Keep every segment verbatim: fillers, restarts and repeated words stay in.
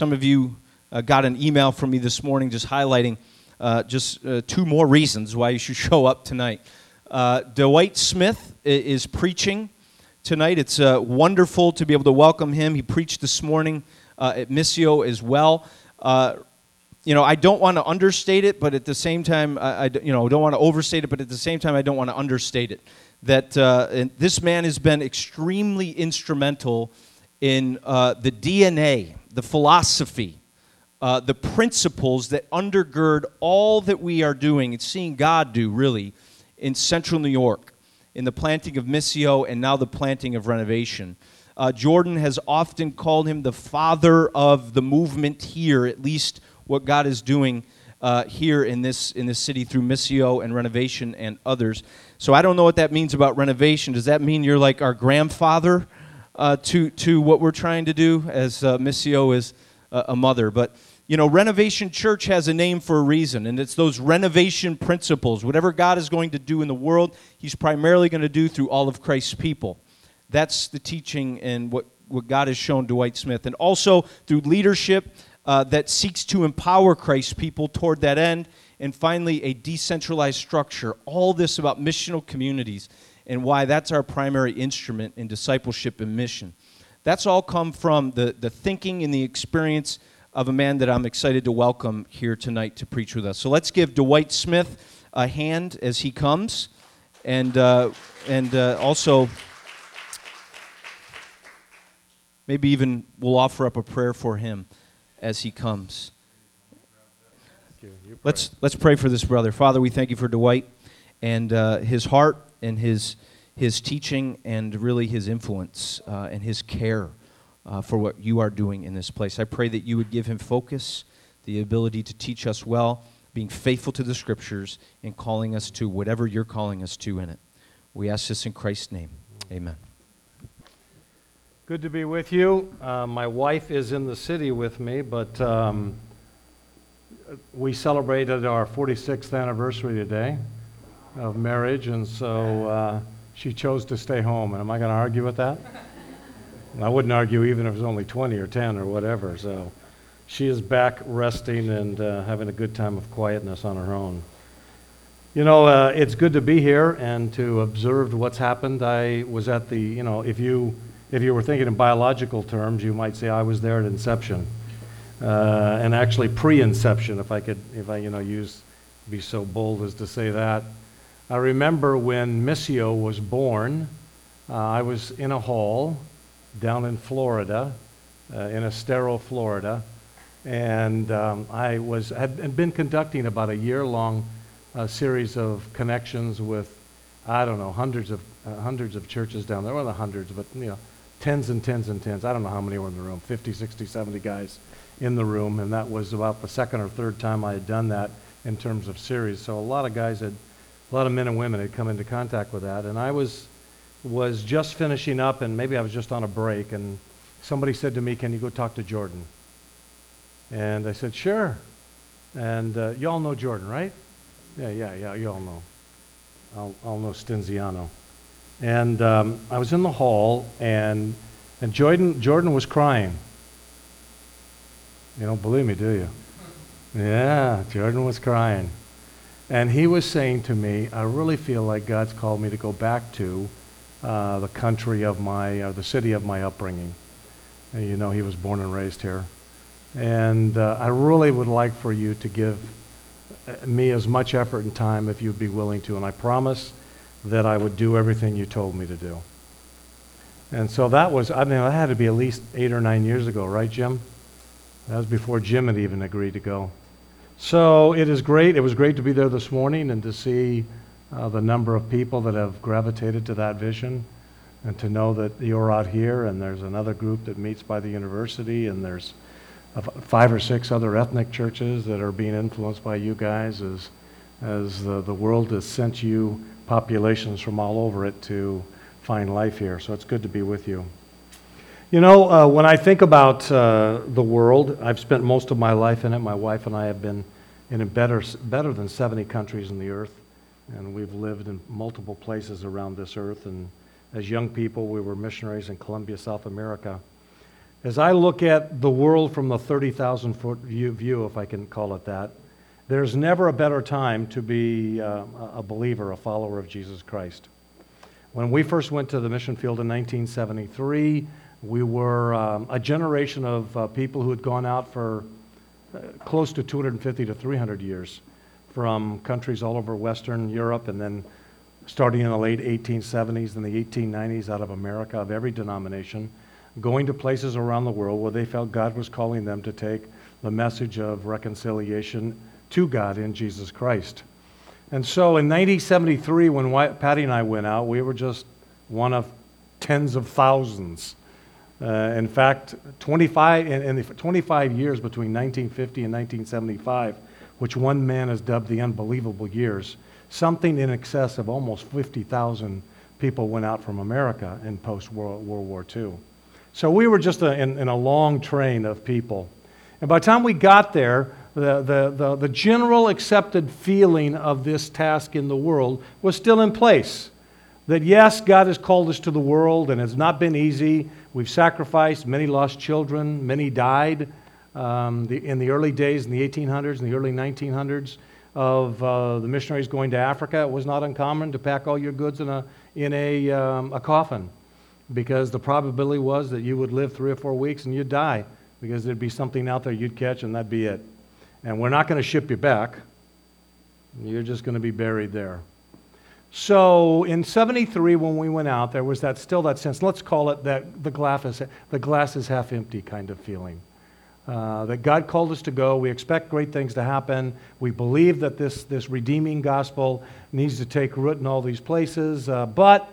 Some of you uh, got an email from me this morning just highlighting uh, just uh, two more reasons why you should show up tonight. Uh, Dwight Smith is preaching tonight. It's uh, wonderful to be able to welcome him. He preached this morning uh, at Missio as well. Uh, you know, I don't want to understate it, but at the same time, I, I you know, don't want to overstate it, but at the same time, I don't want to understate it. That uh, and this man has been extremely instrumental in uh, the D N A, the philosophy, uh, the principles that undergird all that we are doing and seeing God do, really, in central New York, in the planting of Missio and now the planting of Renovation. Uh, Jordan has often called him the father of the movement here, at least what God is doing uh, here in this in this city through Missio and Renovation and others. So I don't know what that means about Renovation. Does that mean you're like our grandfather uh, to to what we're trying to do, as uh, Missio is uh, a mother? But you know, Renovation Church has a name for a reason, and it's those renovation principles. Whatever God is going to do in the world, he's primarily going to do through all of Christ's people. That's the teaching and what, what God has shown Dwight Smith. And also through leadership uh, that seeks to empower Christ's people toward that end. And finally, a decentralized structure. All this about missional communities and why that's our primary instrument in discipleship and mission. That's all come from the, the thinking and the experience of a man that I'm excited to welcome here tonight to preach with us. So let's give Dwight Smith a hand as he comes, and uh, and uh, also maybe even we'll offer up a prayer for him as he comes. Let's let's pray for this brother. Father, we thank you for Dwight and uh, his heart and his his teaching and really his influence uh, and his care. Uh, for what you are doing in this place. I pray that you would give him focus, the ability to teach us well, being faithful to the Scriptures, and calling us to whatever you're calling us to in it. We ask this in Christ's name. Amen. Good to be with you. Uh, my wife is in the city with me, but um, we celebrated our forty-sixth anniversary today of marriage, and so uh, she chose to stay home. And am I going to argue with that? I wouldn't argue even if it was only twenty or ten or whatever. So she is back resting and uh, having a good time of quietness on her own. You know, uh, it's good to be here and to observe what's happened. I was at the, you know, if you if you were thinking in biological terms, you might say I was there at inception, uh, and actually pre-inception, if I could, if I, you know, use, be so bold as to say that. I remember when Missio was born, uh, I was in a hall down in Florida, uh, in Estero, Florida, and um, I was had been conducting about a year-long uh, series of connections with, I don't know, hundreds of uh, hundreds of churches down there. Well, the hundreds, but you know, tens and tens and tens. I don't know how many were in the room, fifty, sixty, seventy guys in the room, and that was about the second or third time I had done that in terms of series. So a lot of guys had, a lot of men and women had come into contact with that, and I was. was just finishing up, and maybe I was just on a break, and somebody said to me, can you go talk to Jordan? And I said, sure. And uh, you all know Jordan, right? Yeah, yeah, yeah, you all know. I'll, I'll know Stinziano. And um, I was in the hall, and and Jordan Jordan was crying. You don't believe me, do you? Yeah, Jordan was crying. And he was saying to me, I really feel like God's called me to go back to Uh, the country of my, uh, the city of my upbringing. And you know, he was born and raised here. And uh, I really would like for you to give me as much effort and time if you'd be willing to. And I promise that I would do everything you told me to do. And so that was, I mean, that had to be at least eight or nine years ago, right, Jim? That was before Jim had even agreed to go. So it is great. It was great to be there this morning and to see Uh, the number of people that have gravitated to that vision, and to know that you're out here, and there's another group that meets by the university, and there's uh, five or six other ethnic churches that are being influenced by you guys as as the, the world has sent you populations from all over it to find life here. So it's good to be with you. You know, uh, when I think about uh, the world, I've spent most of my life in it. My wife and I have been in better better than seventy countries in the earth. And we've lived in multiple places around this earth. And as young people, we were missionaries in Colombia, South America. As I look at the world from the thirty thousand foot view, if I can call it that, there's never a better time to be uh, a believer, a follower of Jesus Christ. When we first went to the mission field in nineteen seventy-three, we were um, a generation of uh, people who had gone out for uh, close to two hundred fifty to three hundred years from countries all over Western Europe, and then starting in the late eighteen seventies and the eighteen nineties out of America, of every denomination, going to places around the world where they felt God was calling them to take the message of reconciliation to God in Jesus Christ. And so in nineteen seventy-three, when Patty and I went out, we were just one of tens of thousands. Uh, in fact, twenty-five in, in the twenty-five years between nineteen fifty and nineteen seventy-five, which one man has dubbed the unbelievable years, something in excess of almost fifty thousand people went out from America in post-World World War Two. So we were just a, in, in a long train of people. And by the time we got there, the, the, the, the general accepted feeling of this task in the world was still in place. That yes, God has called us to the world, and it's not been easy. We've sacrificed, many lost children, many died um, the, in the early days, in the eighteen hundreds, in the early nineteen hundreds. Of uh, the missionaries going to Africa, it was not uncommon to pack all your goods in a in a um, a coffin, because the probability was that you would live three or four weeks and you'd die, because there'd be something out there you'd catch and that'd be it. And we're not going to ship you back. You're just going to be buried there. So in seventy-three, when we went out, there was that still that sense. Let's call it that the glass is the glass is half empty kind of feeling. Uh, that God called us to go. We expect great things to happen. We believe that this, this redeeming gospel needs to take root in all these places, uh, but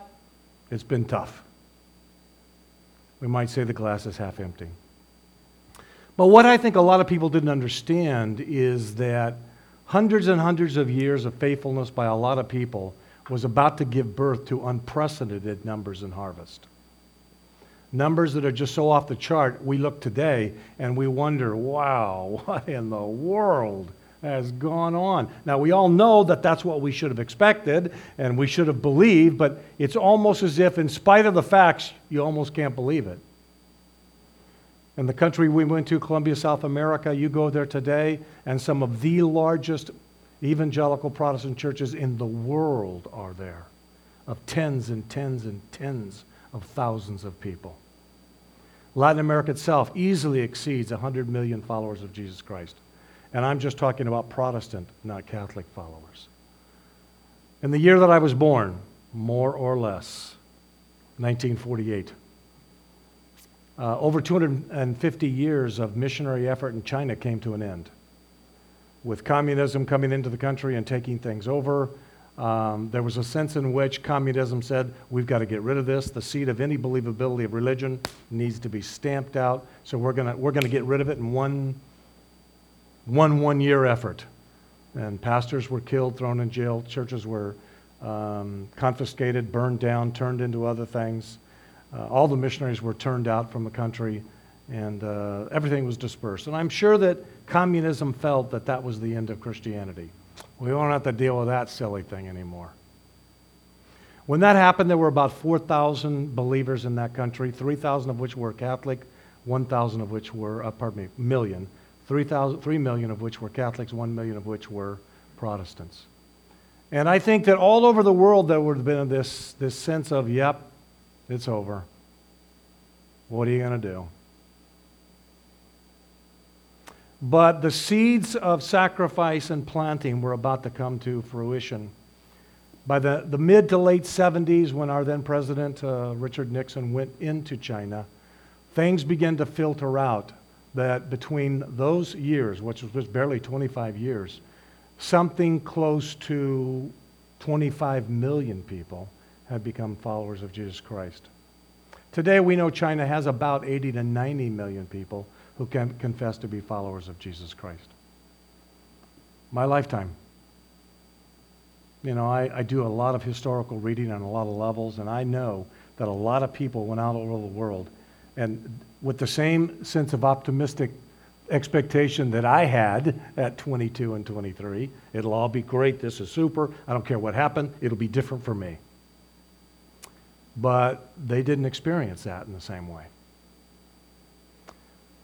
it's been tough. We might say the glass is half empty. But what I think a lot of people didn't understand is that hundreds and hundreds of years of faithfulness by a lot of people was about to give birth to unprecedented numbers and harvest. Numbers that are just so off the chart, we look today and we wonder, wow, what in the world has gone on? Now, we all know that that's what we should have expected and we should have believed, but it's almost as if, in spite of the facts, you almost can't believe it. And the country we went to, Colombia, South America, you go there today, and some of the largest evangelical Protestant churches in the world are there, of tens and tens and tens of thousands of people. Latin America itself easily exceeds one hundred million followers of Jesus Christ. And I'm just talking about Protestant, not Catholic followers. In the year that I was born, more or less, nineteen forty-eight, uh, over two hundred fifty years of missionary effort in China came to an end. With communism coming into the country and taking things over, Um, there was a sense in which communism said, we've got to get rid of this. The seed of any believability of religion needs to be stamped out. So we're going to we're going to get rid of it in one, one one-year effort. And pastors were killed, thrown in jail. Churches were um, confiscated, burned down, turned into other things. Uh, all the missionaries were turned out from the country, and uh, everything was dispersed. And I'm sure that communism felt that that was the end of Christianity. We don't have to deal with that silly thing anymore. When that happened, there were about four thousand believers in that country, three thousand of which were Catholic, one thousand of which were, uh, pardon me, million, three million of which were Catholics, one million of which were Protestants. And I think that all over the world there would have been this, this sense of, yep, it's over. What are you going to do? But the seeds of sacrifice and planting were about to come to fruition. By the, the mid to late seventies, when our then president, uh, Richard Nixon, went into China, things began to filter out that between those years, which was just barely twenty-five years, something close to twenty-five million people had become followers of Jesus Christ. Today, we know China has about eighty to ninety million people who can confess to be followers of Jesus Christ. My lifetime. You know, I, I do a lot of historical reading on a lot of levels, and I know that a lot of people went out all over the world, and with the same sense of optimistic expectation that I had at twenty-two and twenty-three, it'll all be great, this is super, I don't care what happened, it'll be different for me. But they didn't experience that in the same way.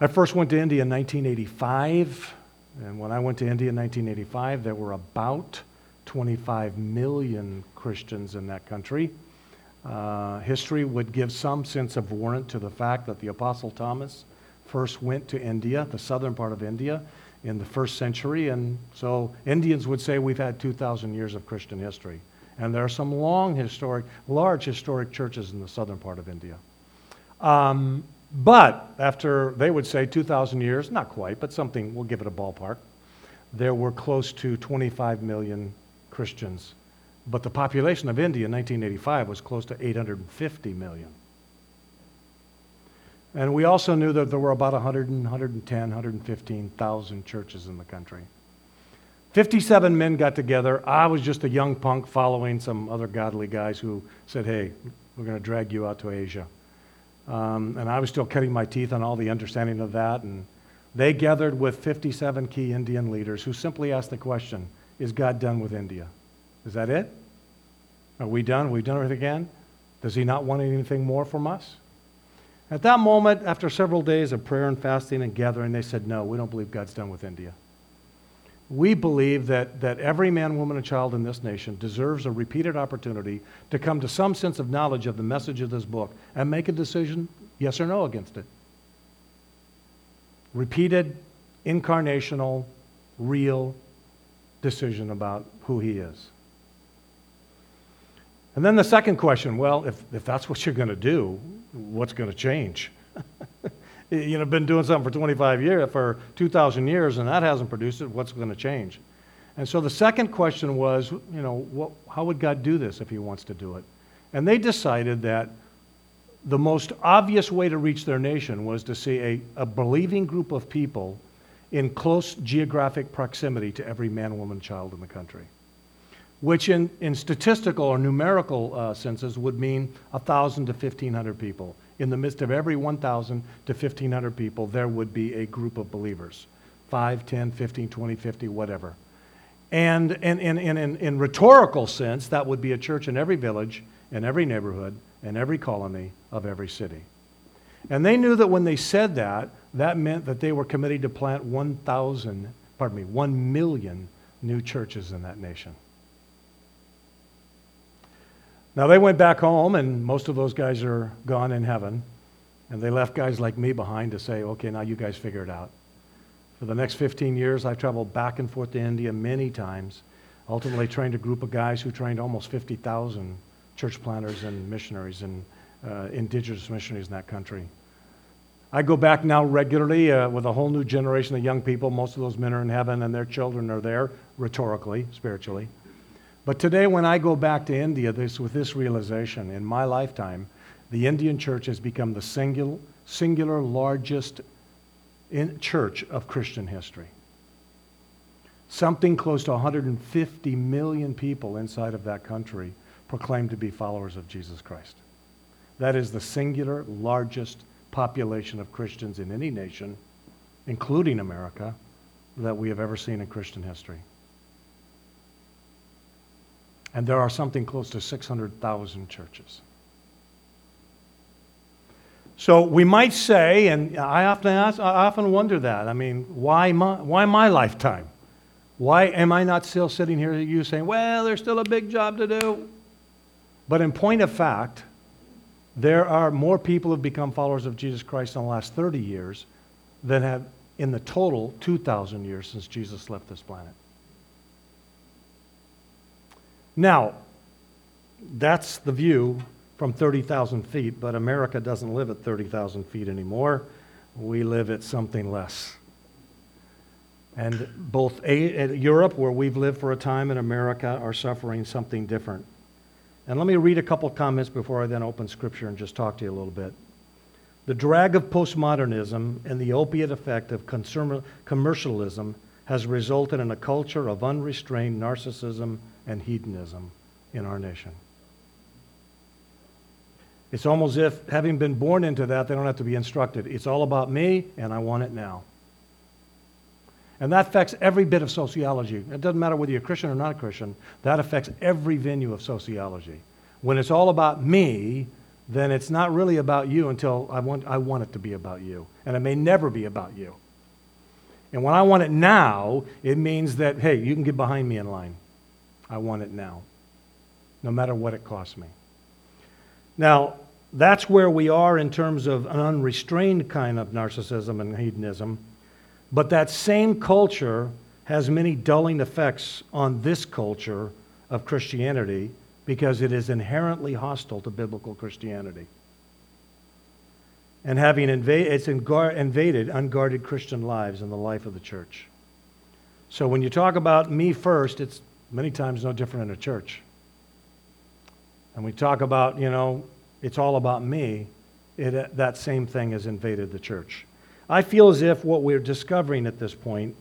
I first went to India in nineteen eighty-five, and when I went to India in nineteen eighty-five, there were about twenty-five million Christians in that country. Uh, history would give some sense of warrant to the fact that the Apostle Thomas first went to India, the southern part of India, in the first century, and so Indians would say we've had two thousand years of Christian history. And there are some long historic, large historic churches in the southern part of India. Um, but after, they would say two thousand years, not quite, but something, we'll give it a ballpark, there were close to twenty-five million Christians. But the population of India in nineteen eighty-five was close to eight hundred fifty million. And we also knew that there were about one hundred, one hundred ten, one hundred fifteen thousand churches in the country. fifty-seven men got together. I was just a young punk following some other godly guys who said, hey, we're going to drag you out to Asia. Um, and I was still cutting my teeth on all the understanding of that. And they gathered with fifty-seven key Indian leaders who simply asked the question, is God done with India? Is that it? Are we done? We've done everything again? Does he not want anything more from us? At that moment, after several days of prayer and fasting and gathering, they said, no, we don't believe God's done with India. We believe that, that every man, woman, and child in this nation deserves a repeated opportunity to come to some sense of knowledge of the message of this book and make a decision, yes or no, against it. Repeated, incarnational, real decision about who he is. And then the second question, well, if, if that's what you're going to do, what's going to change? You know, been doing something for twenty-five years, for two thousand years, and that hasn't produced it. What's going to change? And so the second question was, you know, what, how would God do this if he wants to do it? And they decided that the most obvious way to reach their nation was to see a, a believing group of people in close geographic proximity to every man, woman, child in the country, which in, in statistical or numerical uh, senses would mean one thousand to fifteen hundred people. In the midst of every one thousand to fifteen hundred people, there would be a group of believers, five, ten, fifteen, twenty, fifty, whatever. And in in, in, in in rhetorical sense, that would be a church in every village, in every neighborhood, in every colony of every city. And they knew that when they said that, that meant that they were committed to plant one thousand, pardon me, one million new churches in that nation. Now, they went back home, and most of those guys are gone in heaven, and they left guys like me behind to say, okay, now you guys figure it out. For the next fifteen years, I traveled back and forth to India many times, ultimately trained a group of guys who trained almost fifty thousand church planters and missionaries and uh, indigenous missionaries in that country. I go back now regularly uh, with a whole new generation of young people. Most of those men are in heaven, and their children are there, rhetorically, spiritually. But today, when I go back to India, this with this realization, in my lifetime, the Indian church has become the singular, singular largest in church of Christian history. Something close to one hundred fifty million people inside of that country proclaim to be followers of Jesus Christ. That is the singular largest population of Christians in any nation, including America, that we have ever seen in Christian history. And there are something close to six hundred thousand churches. So we might say, and I often ask, I often wonder that, I mean, why my, why my lifetime? Why am I not still sitting here at you saying, well, there's still a big job to do? But in point of fact, there are more people who have become followers of Jesus Christ in the last thirty years than have in the total two thousand years since Jesus left this planet. Now, that's the view from thirty thousand feet, but America doesn't live at thirty thousand feet anymore. We live at something less. And both a- Europe, where we've lived for a time, and America are suffering something different. And let me read a couple comments before I then open Scripture and just talk to you a little bit. The drag of postmodernism and the opiate effect of consumer- commercialism has resulted in a culture of unrestrained narcissism and hedonism in our nation. It's almost as if, having been born into that, they don't have to be instructed. It's all about me, and I want it now. And that affects every bit of sociology. It doesn't matter whether you're Christian or not Christian. That affects every venue of sociology. When it's all about me, then it's not really about you until I want I want it to be about you. And it may never be about you. And when I want it now, it means that, hey, you can get behind me in line. I want it now, no matter what it costs me. Now, that's where we are in terms of an unrestrained kind of narcissism and hedonism. But that same culture has many dulling effects on this culture of Christianity because it is inherently hostile to biblical Christianity. And having invade, it's invaded unguarded Christian lives in the life of the church. So when you talk about me first, it's many times no different in a church. And we talk about, you know, it's all about me, it, that same thing has invaded the church. I feel as if what we're discovering at this point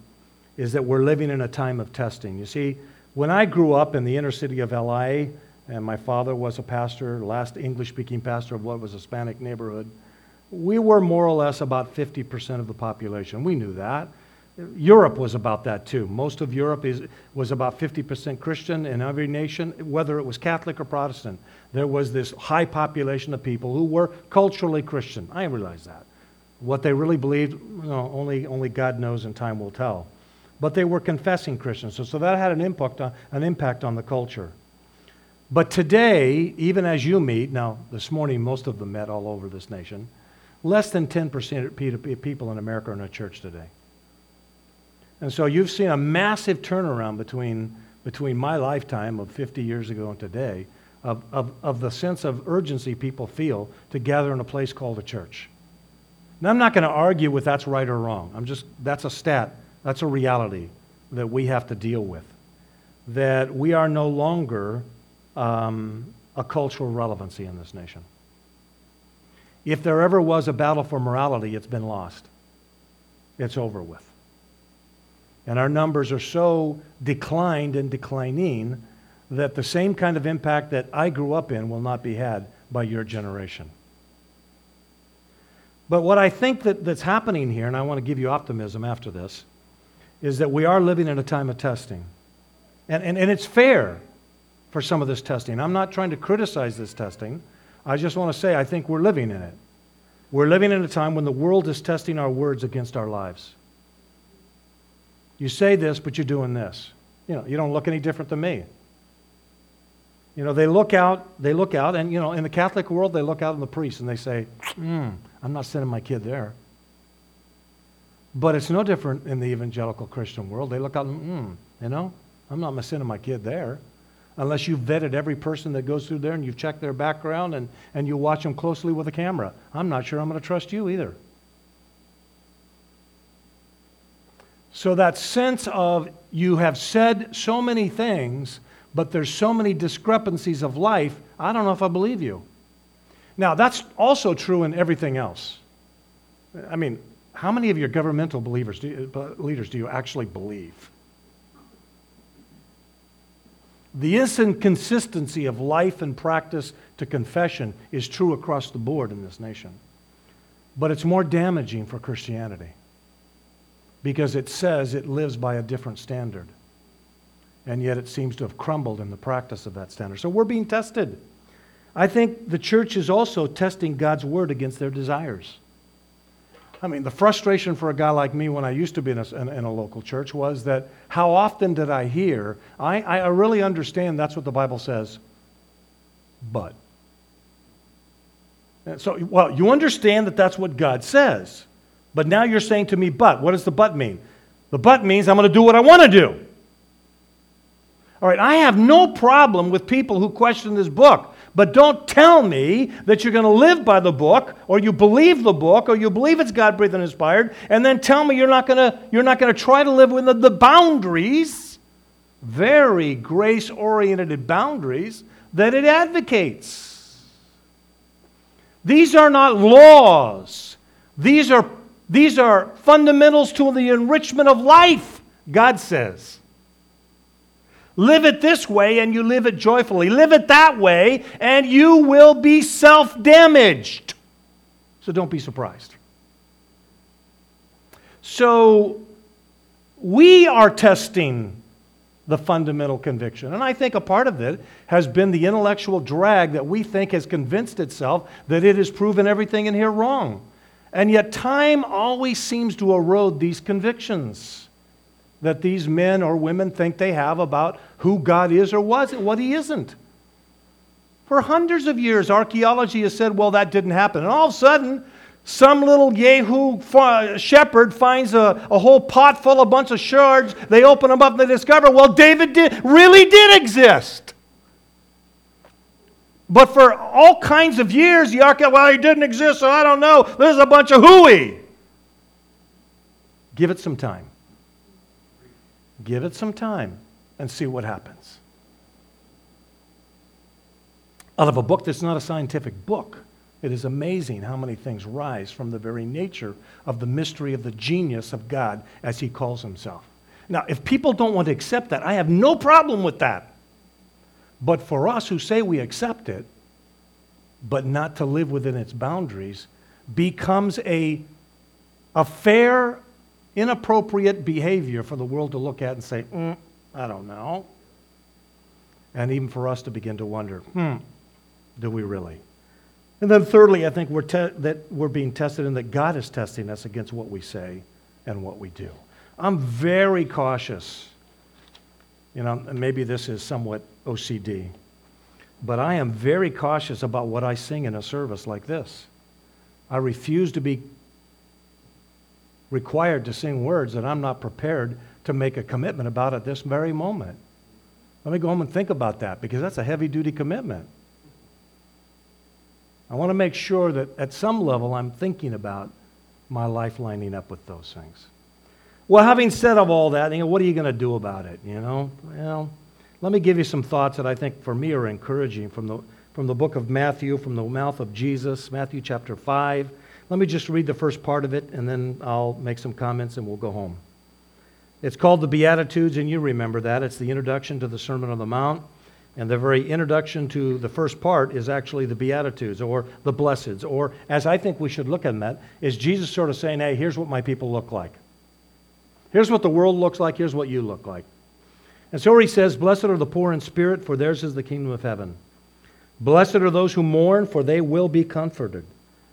is that we're living in a time of testing. You see, when I grew up in the inner city of L A, and my father was a pastor, last English-speaking pastor of what was a Hispanic neighborhood, we were more or less about fifty percent of the population. We knew that. Europe was about that too. Most of Europe is, was about fifty percent Christian in every nation, whether it was Catholic or Protestant. There was this high population of people who were culturally Christian. I realize that. What they really believed, you know, only, only God knows and time will tell. But they were confessing Christians. So, so that had an impact, on, an impact on the culture. But today, even as you meet, now this morning most of them met all over this nation, less than ten percent of people in America are in a church today. And so you've seen a massive turnaround between between my lifetime of fifty years ago and today of, of, of the sense of urgency people feel to gather in a place called a church. Now, I'm not going to argue with that's right or wrong. I'm just, that's a stat, that's a reality that we have to deal with. That we are no longer um, a cultural relevancy in this nation. If there ever was a battle for morality, it's been lost. It's over with. And our numbers are so declined and declining that the same kind of impact that I grew up in will not be had by your generation. But what I think that, that's happening here, and I want to give you optimism after this, is that we are living in a time of testing. And, and, and it's fair for some of this testing. I'm not trying to criticize this testing. I just want to say I think we're living in it. We're living in a time when the world is testing our words against our lives. You say this, but you're doing this. You know, you don't look any different than me. You know, they look out, they look out, and you know, in the Catholic world, they look out in the priest and they say, mm, I'm not sending my kid there. But it's no different in the evangelical Christian world. They look out and, mm, you know, I'm not sending my kid there. Unless you've vetted every person that goes through there and you've checked their background and, and you watch them closely with a camera. I'm not sure I'm going to trust you either. So that sense of you have said so many things, but there's so many discrepancies of life, I don't know if I believe you. Now, that's also true in everything else. I mean, how many of your governmental believers do you, leaders do you actually believe? The inconsistency of life and practice to confession is true across the board in this nation. But it's more damaging for Christianity. Because it says it lives by a different standard. And yet it seems to have crumbled in the practice of that standard. So we're being tested. I think the church is also testing God's word against their desires. I mean, the frustration for a guy like me when I used to be in a, in, in a local church was that how often did I hear, I, I really understand that's what the Bible says, but. And so, well, you understand that that's what God says. But now you're saying to me, but. What does the but mean? The but means I'm going to do what I want to do. All right, I have no problem with people who question this book. But don't tell me that you're going to live by the book, or you believe the book, or you believe it's God-breathed and inspired, and then tell me you're not going to, you're not going to try to live within the boundaries, very grace-oriented boundaries, that it advocates. These are not laws. These are These are fundamentals to the enrichment of life, God says. Live it this way and you live it joyfully. Live it that way and you will be self-damaged. So don't be surprised. So we are testing the fundamental conviction. And I think a part of it has been the intellectual drag that we think has convinced itself that it has proven everything in here wrong. And yet time always seems to erode these convictions that these men or women think they have about who God is or was and what He isn't. For hundreds of years, archaeology has said, well, that didn't happen. And all of a sudden, some little Yahoo shepherd finds a, a whole pot full of bunch of shards. They open them up and they discover, well, David did, really did exist. But for all kinds of years, the archaeologist, well, he didn't exist, so I don't know. This is a bunch of hooey. Give it some time. Give it some time and see what happens. Out of a book that's not a scientific book, it is amazing how many things rise from the very nature of the mystery of the genius of God, as He calls Himself. Now, if people don't want to accept that, I have no problem with that. But for us who say we accept it, but not to live within its boundaries, becomes a, a fair, inappropriate behavior for the world to look at and say, mm, I don't know. And even for us to begin to wonder, hmm, do we really? And then thirdly, I think we're te- that we're being tested and that God is testing us against what we say and what we do. I'm very cautious. You know, and maybe this is somewhat O C D, but I am very cautious about what I sing in a service like this. I refuse to be required to sing words that I'm not prepared to make a commitment about at this very moment. Let me go home and think about that, because that's a heavy-duty commitment. I want to make sure that at some level I'm thinking about my life lining up with those things. Well, having said of all that, you know, what are you going to do about it? You know, well, let me give you some thoughts that I think for me are encouraging from the from the book of Matthew, from the mouth of Jesus, Matthew chapter five. Let me just read the first part of it, and then I'll make some comments and we'll go home. It's called the Beatitudes, and you remember that. It's the introduction to the Sermon on the Mount. And the very introduction to the first part is actually the Beatitudes or the Blesseds, or as I think we should look at that, is Jesus sort of saying, hey, here's what my people look like. Here's what the world looks like. Here's what you look like. And so He says, blessed are the poor in spirit, for theirs is the kingdom of heaven. Blessed are those who mourn, for they will be comforted.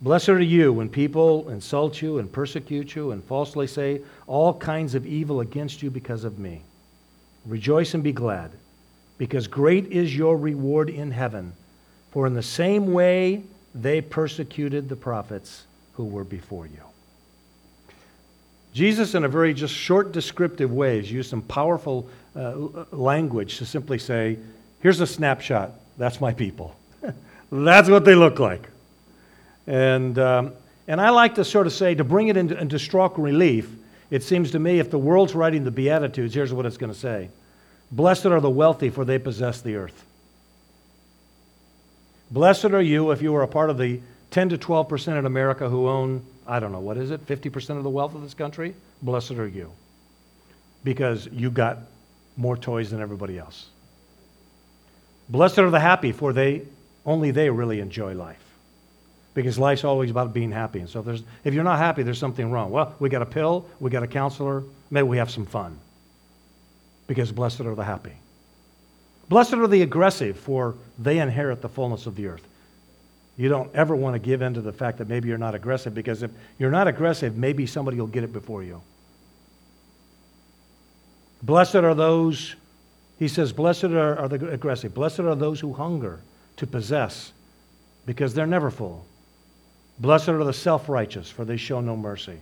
Blessed are you when people insult you and persecute you and falsely say all kinds of evil against you because of me. Rejoice and be glad, because great is your reward in heaven. For in the same way they persecuted the prophets who were before you. Jesus, in a very just short descriptive way, has used some powerful uh, language to simply say, here's a snapshot. That's my people. That's what they look like. And, um, and I like to sort of say, to bring it into, into stark relief, it seems to me if the world's writing the Beatitudes, here's what it's going to say. Blessed are the wealthy, for they possess the earth. Blessed are you if you are a part of the ten to twelve percent in America who own, I don't know, what is it, fifty percent of the wealth of this country? Blessed are you, because you got more toys than everybody else. Blessed are the happy, for they only they really enjoy life. Because life's always about being happy. And so if, there's, if you're not happy, there's something wrong. Well, we got a pill, we got a counselor, maybe we have some fun. Because blessed are the happy. Blessed are the aggressive, for they inherit the fullness of the earth. You don't ever want to give in to the fact that maybe you're not aggressive, because if you're not aggressive, maybe somebody will get it before you. Blessed are those, he says, blessed are, are the aggressive. Blessed are those who hunger to possess, because they're never full. Blessed are the self-righteous, for they show no mercy.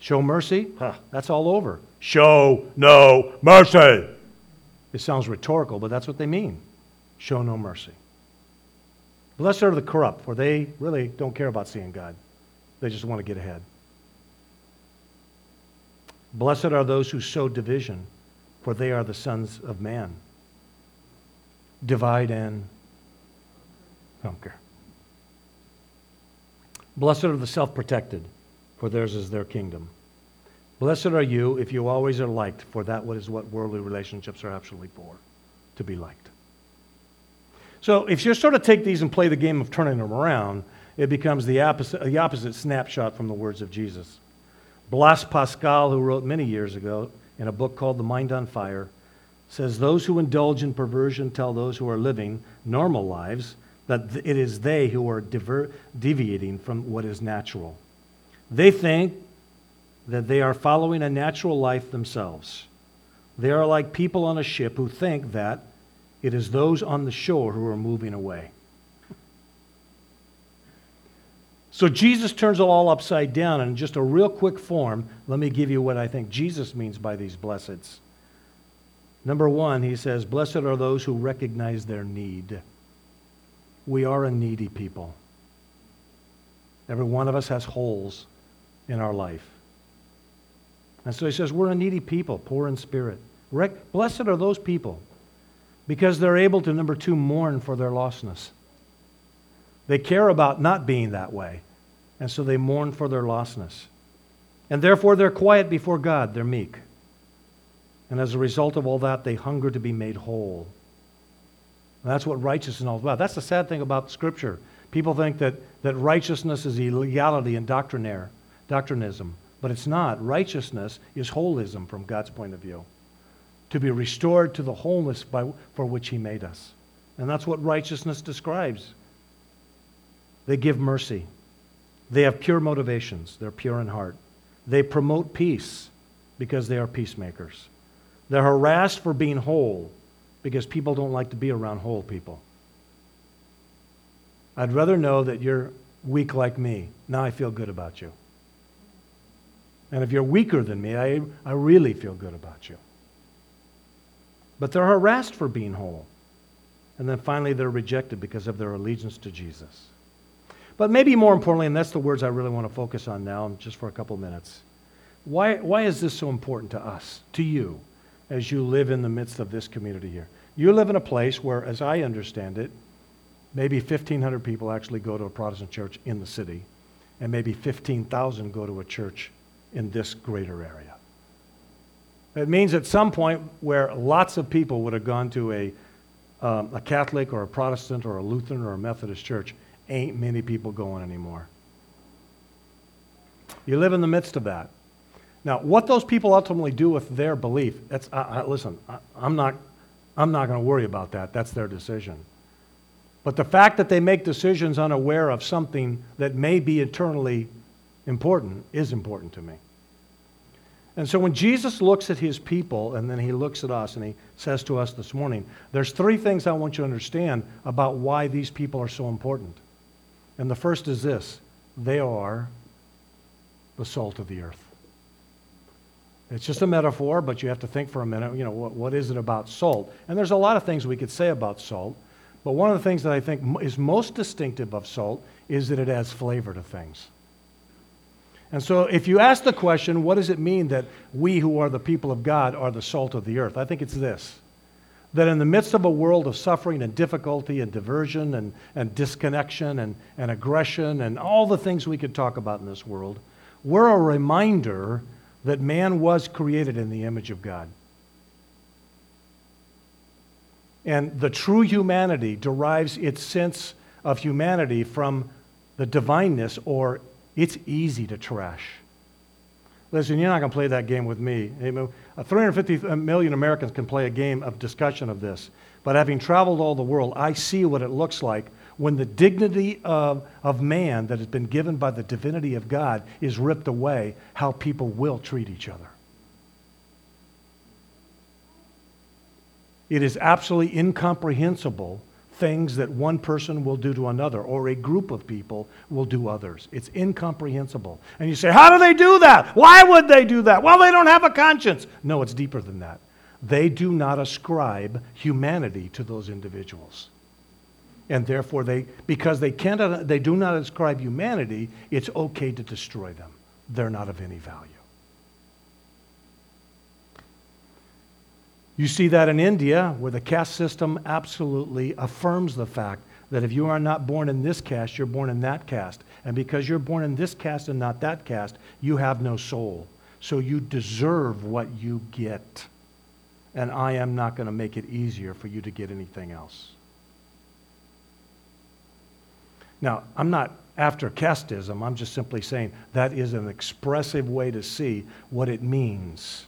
Show mercy? Huh, that's all over. Show no mercy. It sounds rhetorical, but that's what they mean. Show no mercy. Blessed are the corrupt, for they really don't care about seeing God. They just want to get ahead. Blessed are those who sow division, for they are the sons of man. Divide and conquer. Blessed are the self-protected, for theirs is their kingdom. Blessed are you if you always are liked, for that is what worldly relationships are absolutely for, to be liked. So if you sort of take these and play the game of turning them around, it becomes the opposite, the opposite snapshot from the words of Jesus. Blaise Pascal, who wrote many years ago in a book called The Mind on Fire, says, those who indulge in perversion tell those who are living normal lives that it is they who are diver- deviating from what is natural. They think that they are following a natural life themselves. They are like people on a ship who think that it is those on the shore who are moving away. So Jesus turns it all upside down, and in just a real quick form, let me give you what I think Jesus means by these blesseds. Number one, he says, blessed are those who recognize their need. We are a needy people. Every one of us has holes in our life. And so he says, we're a needy people, poor in spirit. Rec- Blessed are those people because they're able to, number two, mourn for their lostness. They care about not being that way, and so they mourn for their lostness. And therefore they're quiet before God, they're meek. And as a result of all that, they hunger to be made whole. And that's what righteousness is all about. That's the sad thing about Scripture. People think that, that righteousness is illegality and doctrinaire, doctrinism, but it's not. Righteousness is holism from God's point of view, to be restored to the wholeness by, for which He made us. And that's what righteousness describes. They give mercy. They have pure motivations. They're pure in heart. They promote peace because they are peacemakers. They're harassed for being whole, because people don't like to be around whole people. I'd rather know that you're weak like me. Now I feel good about you. And if you're weaker than me, I, I really feel good about you. But they're harassed for being whole. And then finally they're rejected because of their allegiance to Jesus. But maybe more importantly, and that's the words I really want to focus on now, just for a couple minutes. Why, why is this so important to us, to you, as you live in the midst of this community here? You live in a place where, as I understand it, maybe fifteen hundred people actually go to a Protestant church in the city, and maybe fifteen thousand go to a church in this greater area. It means at some point where lots of people would have gone to a, um, a Catholic or a Protestant or a Lutheran or a Methodist church, ain't many people going anymore. You live in the midst of that. Now, what those people ultimately do with their belief, that's, I, I, listen, I, I'm not, I'm not going to worry about that. That's their decision. But the fact that they make decisions unaware of something that may be eternally important is important to me. And so when Jesus looks at his people, and then he looks at us, and he says to us this morning, there's three things I want you to understand about why these people are so important. And the first is this: they are the salt of the earth. It's just a metaphor, but you have to think for a minute, you know, what, what is it about salt? And there's a lot of things we could say about salt, but one of the things that I think m- is most distinctive of salt is that it adds flavor to things. And so if you ask the question, what does it mean that we who are the people of God are the salt of the earth? I think it's this: that in the midst of a world of suffering and difficulty and diversion and, and disconnection and, and aggression and all the things we could talk about in this world, we're a reminder that man was created in the image of God. And the true humanity derives its sense of humanity from the divineness, or it's easy to trash. Listen, you're not going to play that game with me. three hundred fifty million Americans can play a game of discussion of this. But having traveled all the world, I see what it looks like when the dignity of, of man that has been given by the divinity of God is ripped away, how people will treat each other. It is absolutely incomprehensible things that one person will do to another, or a group of people will do others. It's incomprehensible. And you say, how do they do that? Why would they do that? Well, they don't have a conscience. No, it's deeper than that. They do not ascribe humanity to those individuals. And therefore, they because they cannot, they do not ascribe humanity, it's okay to destroy them. They're not of any value. You see that in India, where the caste system absolutely affirms the fact that if you are not born in this caste, you're born in that caste. And because you're born in this caste and not that caste, you have no soul. So you deserve what you get. And I am not going to make it easier for you to get anything else. Now, I'm not after casteism. I'm just simply saying that is an expressive way to see what it means.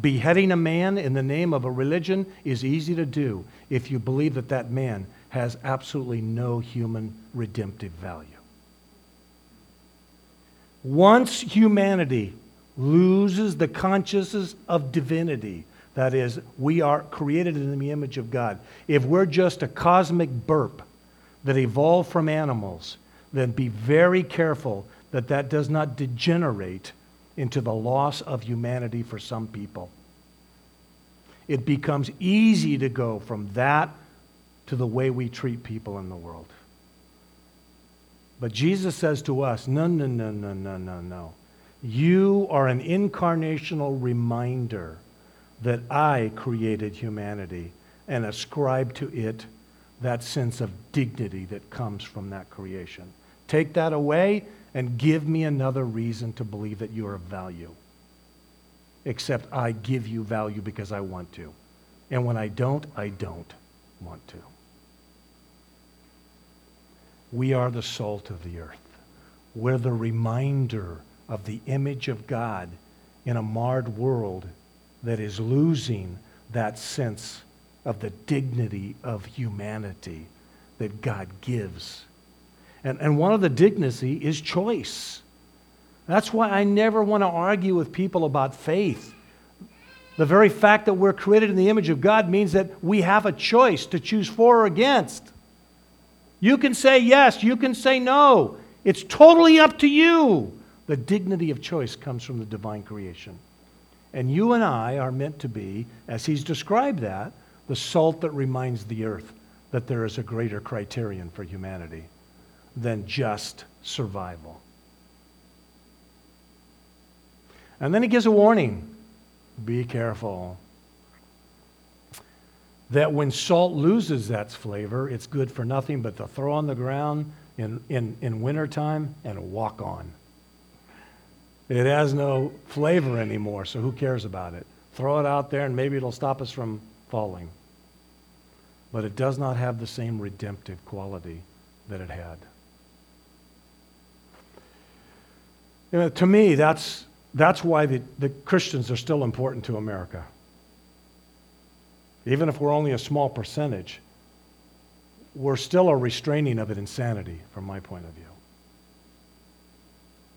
Beheading a man in the name of a religion is easy to do if you believe that that man has absolutely no human redemptive value. Once humanity loses the consciousness of divinity, that is, we are created in the image of God. If we're just a cosmic burp that evolved from animals, then be very careful that that does not degenerate into the loss of humanity for some people. It becomes easy to go from that to the way we treat people in the world. But Jesus says to us, no, no, no, no, no, no, no. You are an incarnational reminder that I created humanity and ascribe to it that sense of dignity that comes from that creation. Take that away and give me another reason to believe that you are of value. Except I give you value because I want to. And when I don't, I don't want to. We are the salt of the earth. We're the reminder of the image of God in a marred world that is losing that sense of the dignity of humanity that God gives. And, and one of the dignity is choice. That's why I never want to argue with people about faith. The very fact that we're created in the image of God means that we have a choice to choose for or against. You can say yes, you can say no. It's totally up to you. The dignity of choice comes from the divine creation. And you and I are meant to be, as he's described that, the salt that reminds the earth that there is a greater criterion for humanity than just survival. And then he gives a warning. Be careful that when salt loses that flavor, it's good for nothing but to throw on the ground in, in, in wintertime and walk on. It has no flavor anymore, so who cares about it? Throw it out there and maybe it'll stop us from falling. But it does not have the same redemptive quality that it had. You know, to me, that's that's why the, the Christians are still important to America. Even if we're only a small percentage, we're still a restraining of an insanity, from my point of view.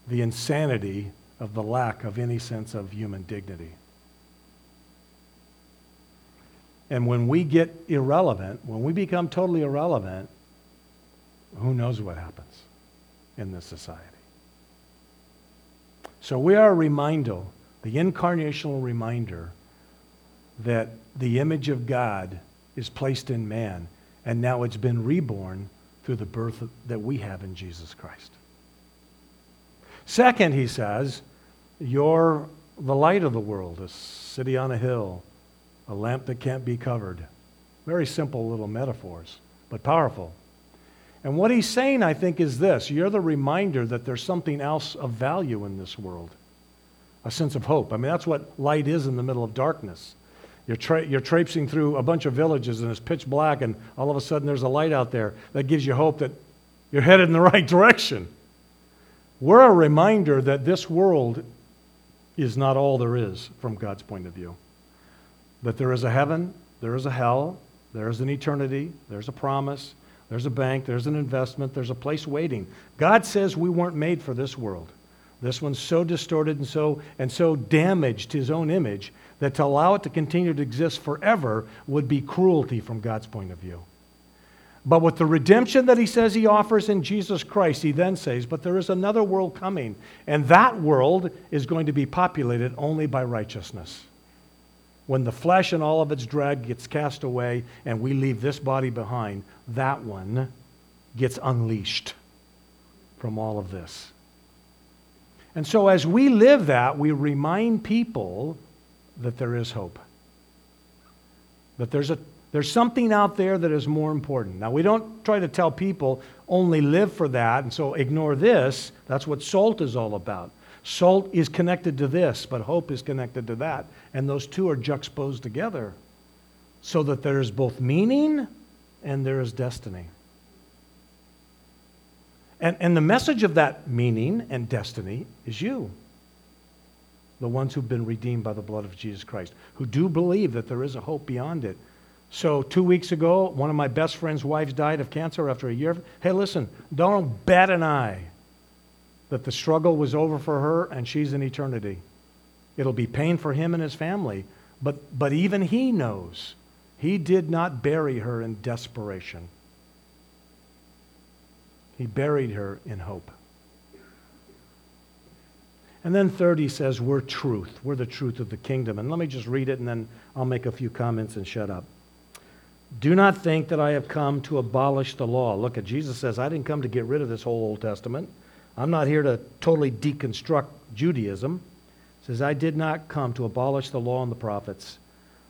The insanity of the lack of any sense of human dignity. And when we get irrelevant, when we become totally irrelevant, who knows what happens in this society. So we are a reminder, the incarnational reminder, that the image of God is placed in man, and now it's been reborn through the birth that we have in Jesus Christ. Second, he says, you're the light of the world, a city on a hill, a lamp that can't be covered. Very simple little metaphors, but powerful. And what he's saying, I think, is this. You're the reminder that there's something else of value in this world, a sense of hope. I mean, that's what light is in the middle of darkness. You're, tra- you're traipsing through a bunch of villages, and it's pitch black, and all of a sudden there's a light out there that gives you hope that you're headed in the right direction. We're a reminder that this world is not all there is from God's point of view. That there is a heaven, there is a hell, there is an eternity, there's a promise, there's a bank, there's an investment, there's a place waiting. God says we weren't made for this world. This one's so distorted and so and so damaged his own image that to allow it to continue to exist forever would be cruelty from God's point of view. But with the redemption that he says he offers in Jesus Christ, he then says, but there is another world coming, and that world is going to be populated only by righteousness. When the flesh and all of its drag gets cast away and we leave this body behind, that one gets unleashed from all of this. And so as we live that, we remind people that there is hope. That there's a there's something out there that is more important. Now, we don't try to tell people only live for that, and so ignore this. That's what salt is all about. Salt is connected to this, but hope is connected to that. And those two are juxtaposed together so that there is both meaning and there is destiny. And, and the message of that meaning and destiny is you. The ones who've been redeemed by the blood of Jesus Christ, who do believe that there is a hope beyond it. So two weeks ago, one of my best friend's wives died of cancer after a year of, hey, listen, don't bat an eye that the struggle was over for her and she's in eternity. It'll be pain for him and his family, but but even he knows he did not bury her in desperation. He buried her in hope. And then third, he says, we're truth. We're the truth of the kingdom. And let me just read it, and then I'll make a few comments and shut up. Do not think that I have come to abolish the law. Look, at Jesus says, I didn't come to get rid of this whole Old Testament. I'm not here to totally deconstruct Judaism. He says, I did not come to abolish the law and the prophets.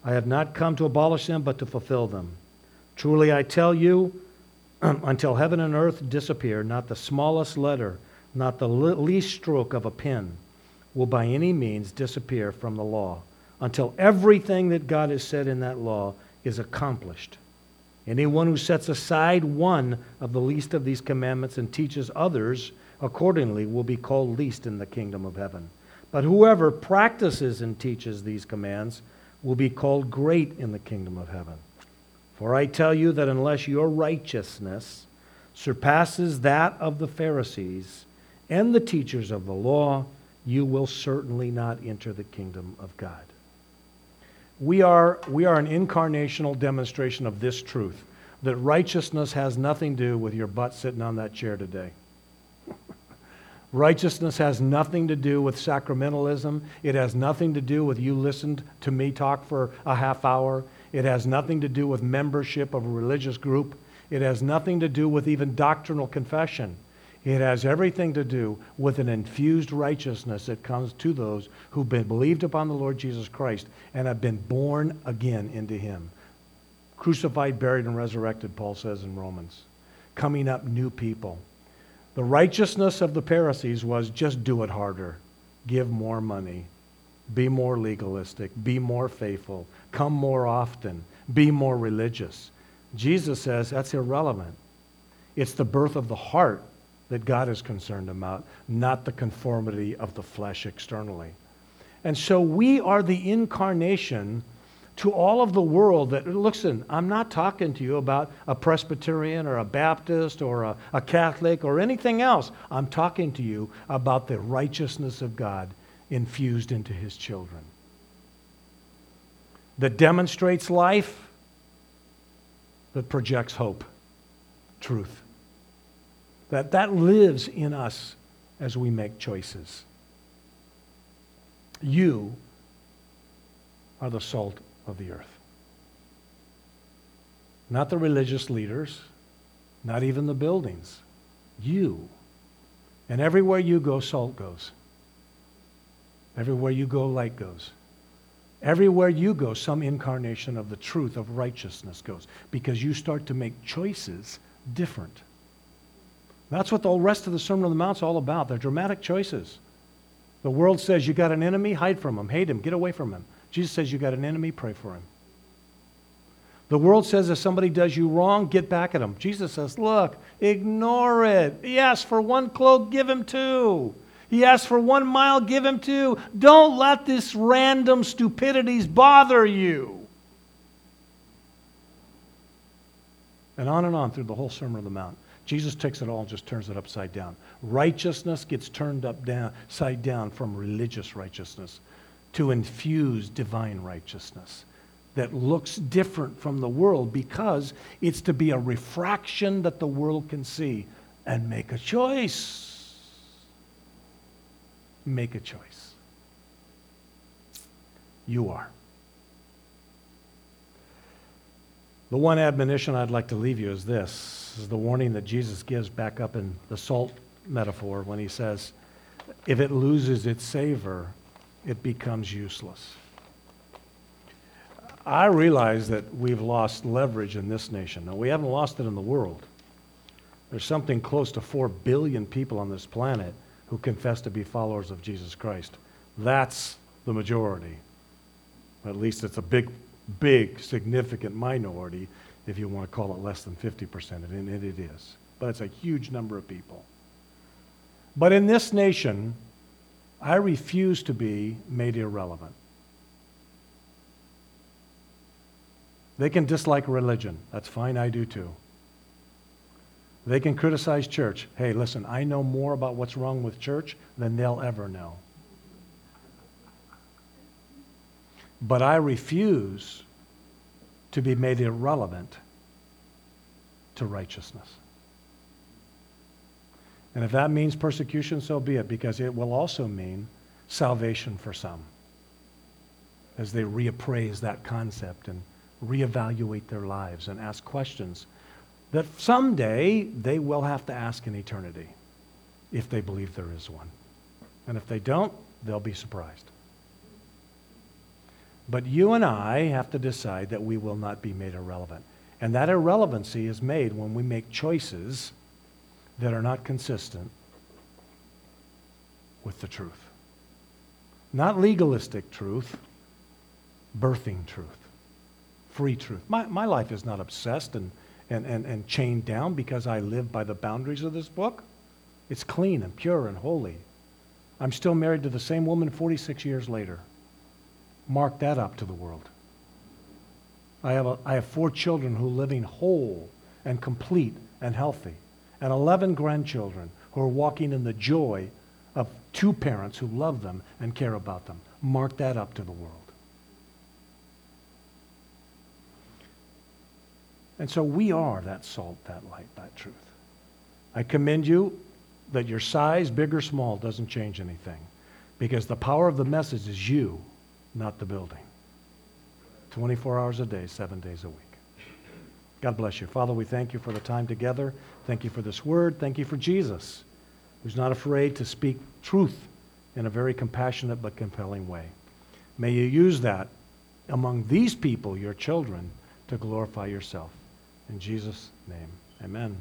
I have not come to abolish them, but to fulfill them. Truly, I tell you, until heaven and earth disappear, not the smallest letter, not the least stroke of a pen will by any means disappear from the law until everything that God has said in that law is accomplished. Anyone who sets aside one of the least of these commandments and teaches others accordingly will be called least in the kingdom of heaven. But whoever practices and teaches these commands will be called great in the kingdom of heaven. For I tell you that unless your righteousness surpasses that of the Pharisees and the teachers of the law, you will certainly not enter the kingdom of God. We are, we are an incarnational demonstration of this truth, that righteousness has nothing to do with your butt sitting on that chair today. Righteousness has nothing to do with sacramentalism. It has nothing to do with you listened to me talk for a half hour. It has nothing to do with membership of a religious group. It has nothing to do with even doctrinal confession. It has everything to do with an infused righteousness that comes to those who've been believed upon the Lord Jesus Christ and have been born again into Him. Crucified, buried, and resurrected, Paul says in Romans. Coming up new people. The righteousness of the Pharisees was just do it harder. Give more money. Be more legalistic. Be more faithful. Come more often. Be more religious. Jesus says that's irrelevant. It's the birth of the heart that God is concerned about, not the conformity of the flesh externally. And so we are the incarnation to all of the world that, listen, I'm not talking to you about a Presbyterian or a Baptist or a, a Catholic or anything else. I'm talking to you about the righteousness of God infused into His children that demonstrates life, that projects hope, truth. That that lives in us as we make choices. You are the salt of the earth. Not the religious leaders, not even the buildings. You. And everywhere you go, salt goes. Everywhere you go, light goes. Everywhere you go, some incarnation of the truth of righteousness goes, because you start to make choices different. That's what the whole rest of the Sermon on the Mount's all about. They're dramatic choices. The world says you got an enemy, hide from him, hate him, get away from him. Jesus says you got an enemy, pray for him. The world says if somebody does you wrong, get back at him. Jesus says, look, ignore it. He asked for one cloak, give him two. He asked for one mile, give him two. Don't let this random stupidities bother you. And on and on through the whole Sermon on the Mount. Jesus takes it all and just turns it upside down. Righteousness gets turned upside down from religious righteousness to infuse divine righteousness that looks different from the world, because it's to be a refraction that the world can see and make a choice. Make a choice. You are. The one admonition I'd like to leave you is this. This is the warning that Jesus gives back up in the salt metaphor when He says, if it loses its savor, it becomes useless. I realize that we've lost leverage in this nation. Now, we haven't lost it in the world. There's something close to four billion people on this planet who confess to be followers of Jesus Christ. That's the majority. At least it's a big, big, significant minority, if you want to call it less than fifty percent, and it is. But it's a huge number of people. But in this nation, I refuse to be made irrelevant. They can dislike religion. That's fine, I do too. They can criticize church. Hey, listen, I know more about what's wrong with church than they'll ever know. But I refuse to be made irrelevant to righteousness. And if that means persecution, so be it, because it will also mean salvation for some as they reappraise that concept and reevaluate their lives and ask questions that someday they will have to ask in eternity if they believe there is one. And if they don't, they'll be surprised. But you and I have to decide that we will not be made irrelevant. And that irrelevancy is made when we make choices that are not consistent with the truth. Not legalistic truth, birthing truth. Free truth. My my life is not obsessed and, and, and, and chained down because I live by the boundaries of this book. It's clean and pure and holy. I'm still married to the same woman forty-six years later. Mark that up to the world. I have a, I have four children who are living whole and complete and healthy, and eleven grandchildren who are walking in the joy of two parents who love them and care about them. Mark that up to the world. And so we are that salt, that light, that truth. I commend you that your size, big or small, doesn't change anything, because the power of the message is you, not the building. twenty-four hours a day, seven days a week. God bless you. Father, we thank you for the time together. Thank you for this word. Thank you for Jesus, who's not afraid to speak truth in a very compassionate but compelling way. May you use that among these people, your children, to glorify yourself. In Jesus' name, amen.